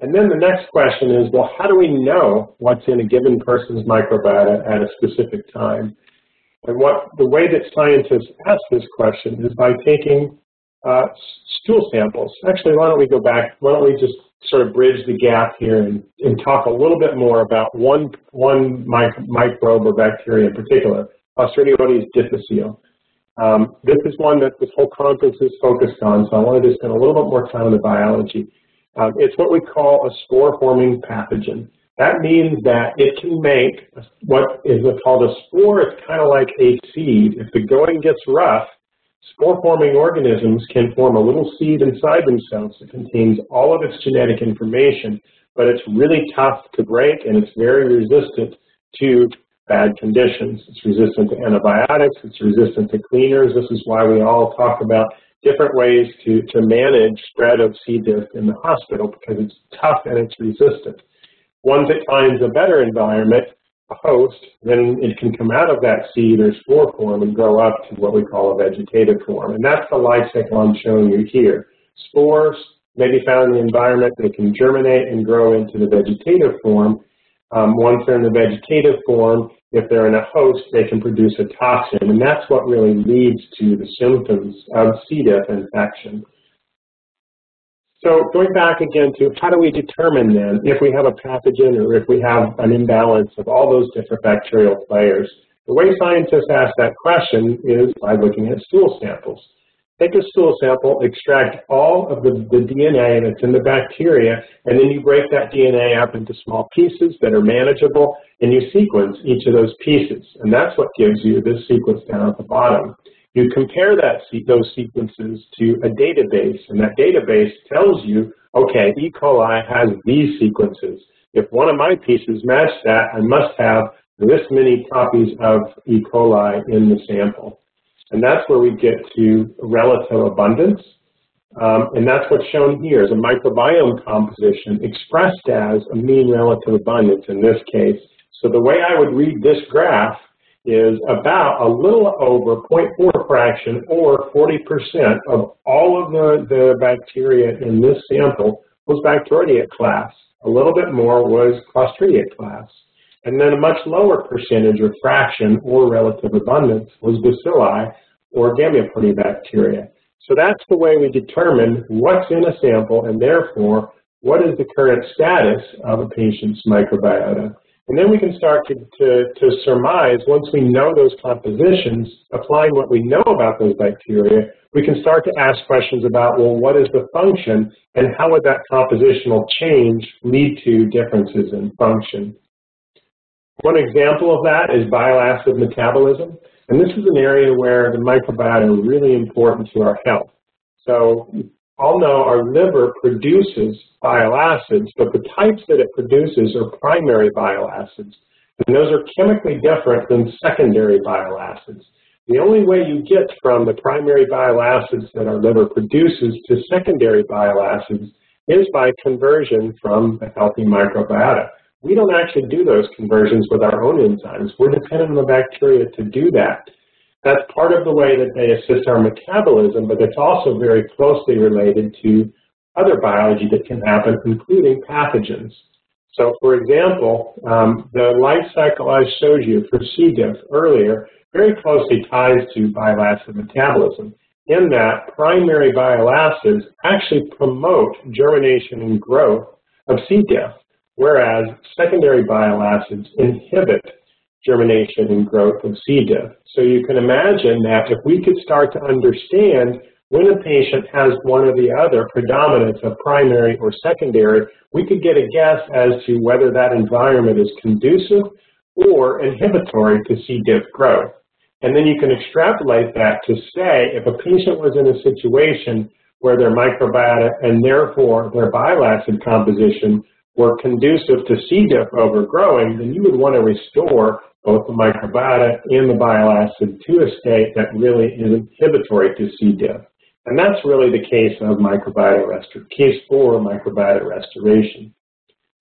And then the next question is, well, how do we know what's in a given person's microbiota at a specific time? And what the way that scientists ask this question is by taking uh, stool samples. Actually, why don't we go back? Why don't we just sort of bridge the gap here and, and talk a little bit more about one one micro, microbe or bacteria in particular, Clostridioides difficile. Um, this is one that this whole conference is focused on, so I wanted to spend a little bit more time on the biology. Um, it's what we call a spore-forming pathogen. That means that it can make what is called a spore. It's kind of like a seed. If the going gets rough, spore-forming organisms can form a little seed inside themselves that contains all of its genetic information, but it's really tough to break, and it's very resistant to bad conditions. It's resistant to antibiotics. It's resistant to cleaners. This is why we all talk about different ways to, to manage spread of C. diff in the hospital, because it's tough and it's resistant. Once it finds a better environment, a host, then it can come out of that seed or spore form and grow up to what we call a vegetative form. And that's the life cycle I'm showing you here. Spores may be found in the environment. They can germinate and grow into the vegetative form. Um, once they're in the vegetative form, if they're in a host, they can produce a toxin. And that's what really leads to the symptoms of C. diff infection. So going back again to how do we determine then if we have a pathogen or if we have an imbalance of all those different bacterial players? The way scientists ask that question is by looking at stool samples. Take a stool sample, extract all of the, the D N A that's in the bacteria, and then you break that D N A up into small pieces that are manageable, and you sequence each of those pieces. And that's what gives you this sequence down at the bottom. You compare that those sequences to a database, and that database tells you, okay, E. coli has these sequences. If one of my pieces match that, I must have this many copies of E. coli in the sample. And that's where we get to relative abundance. Um, and that's what's shown here is a microbiome composition expressed as a mean relative abundance in this case. So the way I would read this graph is about a little over zero point four fraction or forty percent of all of the, the bacteria in this sample was Bacteroidia class. A little bit more was Clostridia class. And then a much lower percentage or fraction or relative abundance was Bacilli or Gammaproteobacteria. So that's the way we determine what's in a sample and therefore what is the current status of a patient's microbiota. And then we can start to, to, to surmise, once we know those compositions, applying what we know about those bacteria, we can start to ask questions about, well, what is the function and how would that compositional change lead to differences in function? One example of that is bile acid metabolism. And this is an area where the microbiota are really important to our health. So all know our liver produces bile acids, but the types that it produces are primary bile acids. And those are chemically different than secondary bile acids. The only way you get from the primary bile acids that our liver produces to secondary bile acids is by conversion from a healthy microbiota. We don't actually do those conversions with our own enzymes. We're dependent on the bacteria to do that. That's part of the way that they assist our metabolism, but it's also very closely related to other biology that can happen, including pathogens. So for example, um, the life cycle I showed you for C. diff earlier very closely ties to bile acid metabolism, in that primary bile acids actually promote germination and growth of C. diff, whereas secondary bile acids inhibit germination and growth of C. diff. So you can imagine that if we could start to understand when a patient has one or the other predominance of primary or secondary, we could get a guess as to whether that environment is conducive or inhibitory to C. diff growth. And then you can extrapolate that to say if a patient was in a situation where their microbiota and therefore their bile acid composition were conducive to C. diff overgrowing, then you would want to restore both the microbiota and the bile acid to a state that really is inhibitory to C. diff. And that's really the case of microbiota restoration, case four, microbiota restoration.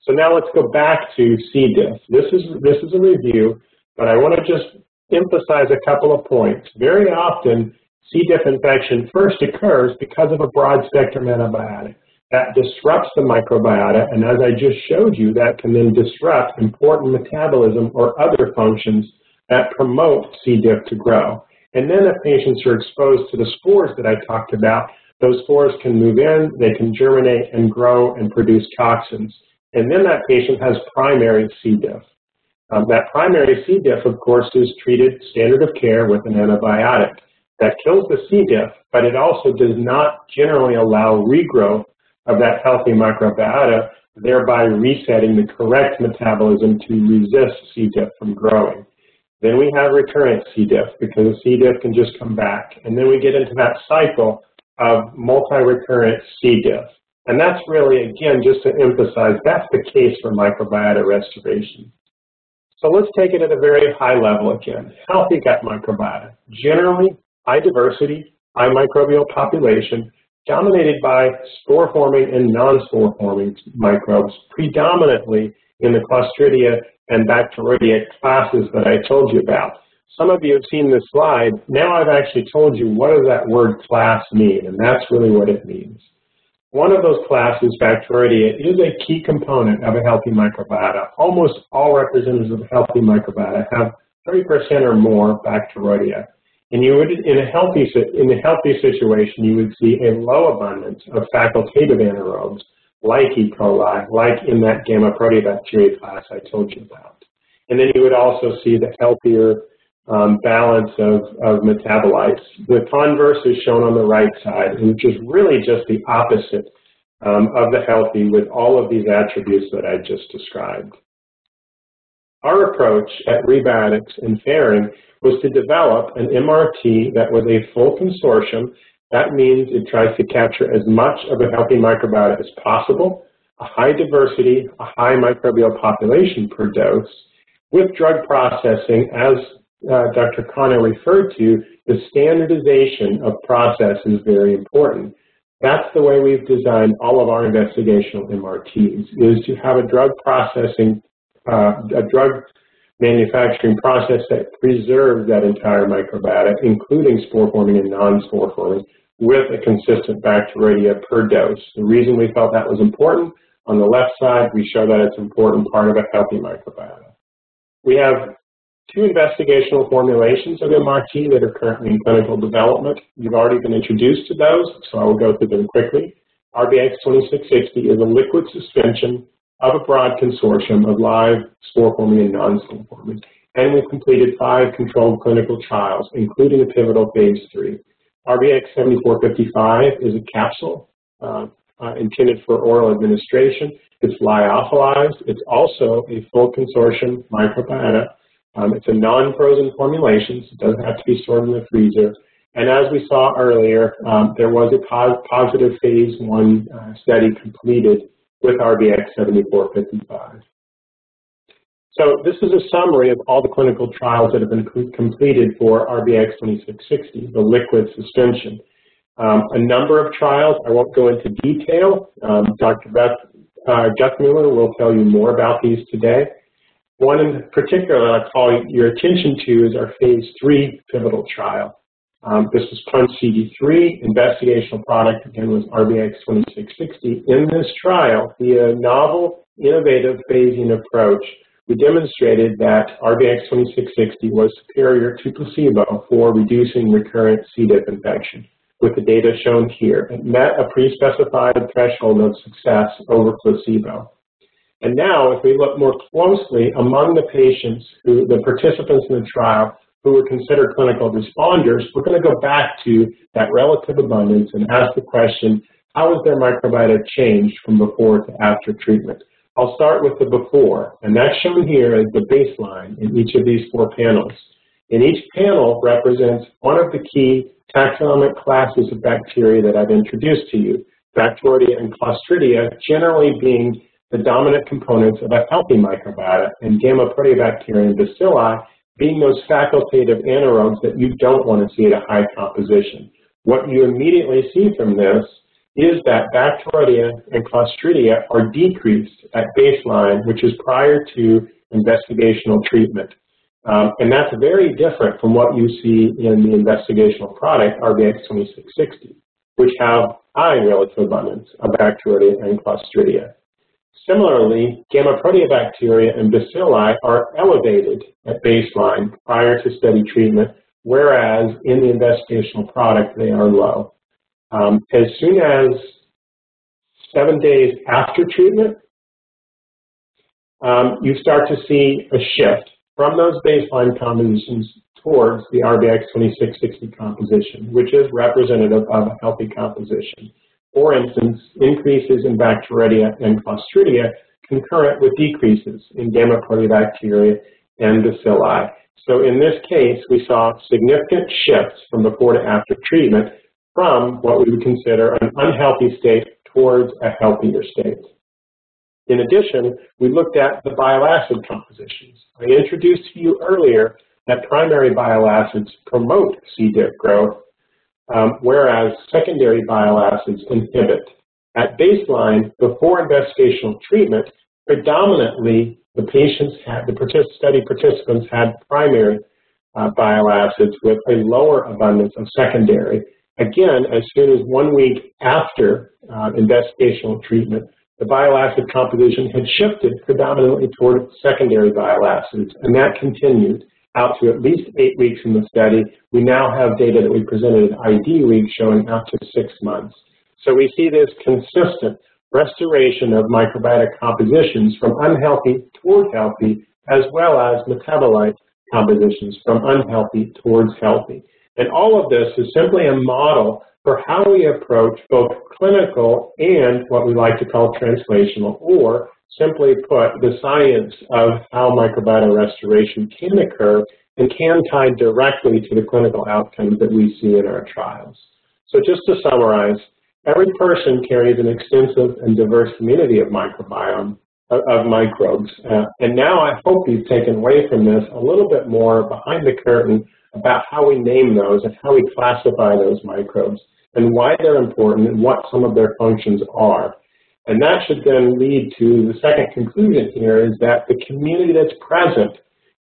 So now let's go back to C. diff. This is, this is a review, but I want to just emphasize a couple of points. Very often, C. diff infection first occurs because of a broad spectrum antibiotic that disrupts the microbiota, and as I just showed you, that can then disrupt important metabolism or other functions that promote C. diff to grow. And then if patients are exposed to the spores that I talked about, those spores can move in, they can germinate and grow and produce toxins. And then that patient has primary C. diff. Um, that primary C. diff, of course, is treated standard of care with an antibiotic. That kills the C. diff, but it also does not generally allow regrowth of that healthy microbiota, thereby resetting the correct metabolism to resist C. diff from growing. Then we have recurrent C. diff, because C. diff can just come back. And then we get into that cycle of multi-recurrent C. diff. And that's really, again, just to emphasize, that's the case for microbiota restoration. So let's take it at a very high level again. Healthy gut microbiota, generally high diversity, high microbial population, dominated by spore-forming and non-spore-forming microbes, predominantly in the Clostridia and Bacteroidia classes that I told you about. Some of you have seen this slide. Now I've actually told you what does that word class mean, and that's really what it means. One of those classes, Bacteroidia, is a key component of a healthy microbiota. Almost all representatives of a healthy microbiota have thirty percent or more Bacteroidia. And you would, in a healthy in a healthy situation, you would see a low abundance of facultative anaerobes, like E. coli, like in that Gammaproteobacteria class I told you about. And then you would also see the healthier um, balance of, of metabolites. The converse is shown on the right side, which is really just the opposite um, of the healthy, with all of these attributes that I just described. Our approach at Rebiotix and Ferring was to develop an M R T that was a full consortium. That means it tries to capture as much of a healthy microbiota as possible, a high diversity, a high microbial population per dose, with drug processing, as uh, Doctor Khanna referred to. The standardization of process is very important. That's the way we've designed all of our investigational M R Ts, is to have a drug processing Uh, a drug manufacturing process that preserves that entire microbiota, including spore-forming and non-spore-forming, with a consistent Bacteroidia per dose. The reason we felt that was important, on the left side, we show that it's an important part of a healthy microbiota. We have two investigational formulations of M R T that are currently in clinical development. You've already been introduced to those, so I will go through them quickly. R B X twenty-six sixty is a liquid suspension of a broad consortium of live spore-forming and non-spore-forming. And we've completed five controlled clinical trials, including a pivotal phase three. R B X seventy-four fifty-five is a capsule uh, uh, intended for oral administration. It's lyophilized. It's also a full consortium microbiota. Um, it's a non-frozen formulation, so it doesn't have to be stored in the freezer. And as we saw earlier, um, there was a pos positive phase one uh, study completed with R B X seventy-four fifty-five. So this is a summary of all the clinical trials that have been completed for R B X twenty-six sixty, the liquid suspension. Um, a number of trials, I won't go into detail. Um, Doctor Beth uh, Guthmuller will tell you more about these today. One in particular I'll call your attention to is our phase three pivotal trial. Um, this is PUNCH C D three, investigational product, again, was R B X twenty-six sixty. In this trial, via novel, innovative phasing approach, we demonstrated that R B X twenty-six sixty was superior to placebo for reducing recurrent C. diff infection, with the data shown here. It met a pre-specified threshold of success over placebo. And now, if we look more closely among the patients, who, the participants in the trial, who were considered clinical responders, we're going to go back to that relative abundance and ask the question, how has their microbiota changed from before to after treatment? I'll start with the before, and that's shown here as the baseline in each of these four panels. And each panel represents one of the key taxonomic classes of bacteria that I've introduced to you, Bacteroidia and Clostridia generally being the dominant components of a healthy microbiota, and Gammaproteobacteria and Bacilli being those facultative anaerobes that you don't want to see at a high composition. What you immediately see from this is that Bacteroidia and Clostridia are decreased at baseline, which is prior to investigational treatment. Um, and that's very different from what you see in the investigational product, R B X twenty-six sixty, which have high relative abundance of Bacteroidia and Clostridia. Similarly, Gammaproteobacteria and Bacilli are elevated at baseline prior to study treatment, whereas in the investigational product, they are low. Um, as soon as seven days after treatment, um, you start to see a shift from those baseline compositions towards the R B X twenty-six sixty composition, which is representative of a healthy composition. for instance, increases in Bacteroidia and Clostridia concurrent with decreases in Gammaproteobacteria and Bacilli. So in this case, we saw significant shifts from before to after treatment from what we would consider an unhealthy state towards a healthier state. In addition, we looked at the bile acid compositions. I introduced to you earlier that primary bile acids promote C. diff growth, um, whereas secondary bile acids inhibit. At baseline, before investigational treatment, predominantly the patients had, the study participants had primary uh, bile acids with a lower abundance of secondary. Again, as soon as one week after uh, investigational treatment, the bile acid composition had shifted predominantly toward secondary bile acids, and that continued out to at least eight weeks in the study. We now have data that we presented at I D Week showing out to six months. So we see this consistent restoration of microbiotic compositions from unhealthy toward healthy, as well as metabolite compositions from unhealthy towards healthy. And all of this is simply a model for how we approach both clinical and what we like to call translational, or simply put, the science of how microbiota restoration can occur and can tie directly to the clinical outcomes that we see in our trials. So just to summarize, every person carries an extensive and diverse community of microbiome, of, of microbes. Uh, and now I hope you've taken away from this a little bit more behind the curtain about how we name those and how we classify those microbes and why they're important and what some of their functions are. And that should then lead to the second conclusion here, is that the community that's present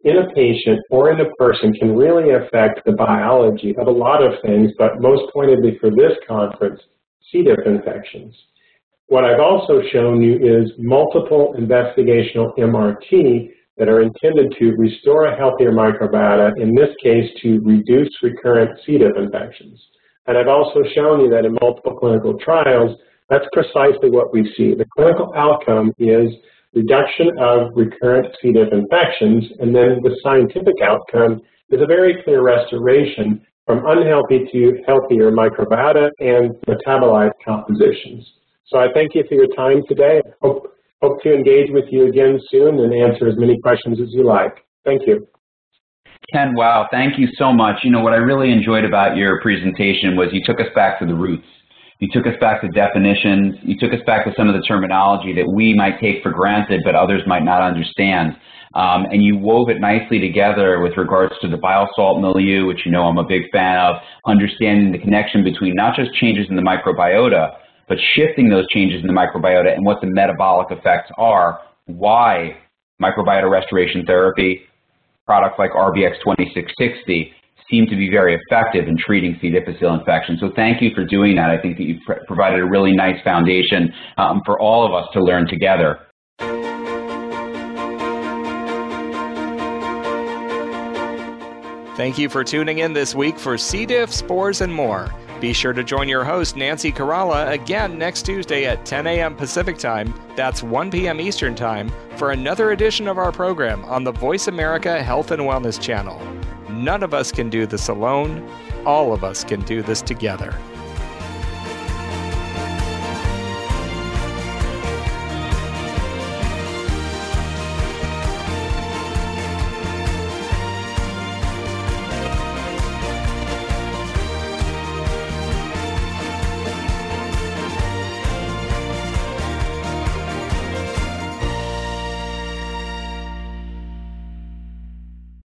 in a patient or in a person can really affect the biology of a lot of things, but most pointedly for this conference, C. diff infections. What I've also shown you is multiple investigational M R T that are intended to restore a healthier microbiota, in this case to reduce recurrent C. diff infections. And I've also shown you that in multiple clinical trials, that's precisely what we see. The clinical outcome is reduction of recurrent C. diff infections, and then the scientific outcome is a very clear restoration from unhealthy to healthier microbiota and metabolite compositions. So I thank you for your time today. I hope Hope to engage with you again soon and answer as many questions as you like. Thank you. Ken, wow, thank you so much. You know, what I really enjoyed about your presentation was you took us back to the roots. You took us back to definitions. You took us back to some of the terminology that we might take for granted but others might not understand. Um, and you wove it nicely together with regards to the bile salt milieu, which you know I'm a big fan of, understanding the connection between not just changes in the microbiota, but shifting those changes in the microbiota and what the metabolic effects are, why microbiota restoration therapy, products like R B X twenty-six sixty, seem to be very effective in treating C. difficile infection. So thank you for doing that. I think that you've pr provided a really nice foundation um, for all of us to learn together. Thank you for tuning in this week for C. diff, spores, and more. Be sure to join your host, Nancy Corrala, again next Tuesday at ten A M Pacific Time, that's one P M Eastern Time, for another edition of our program on the Voice America Health and Wellness Channel. None of us can do this alone. All of us can do this together.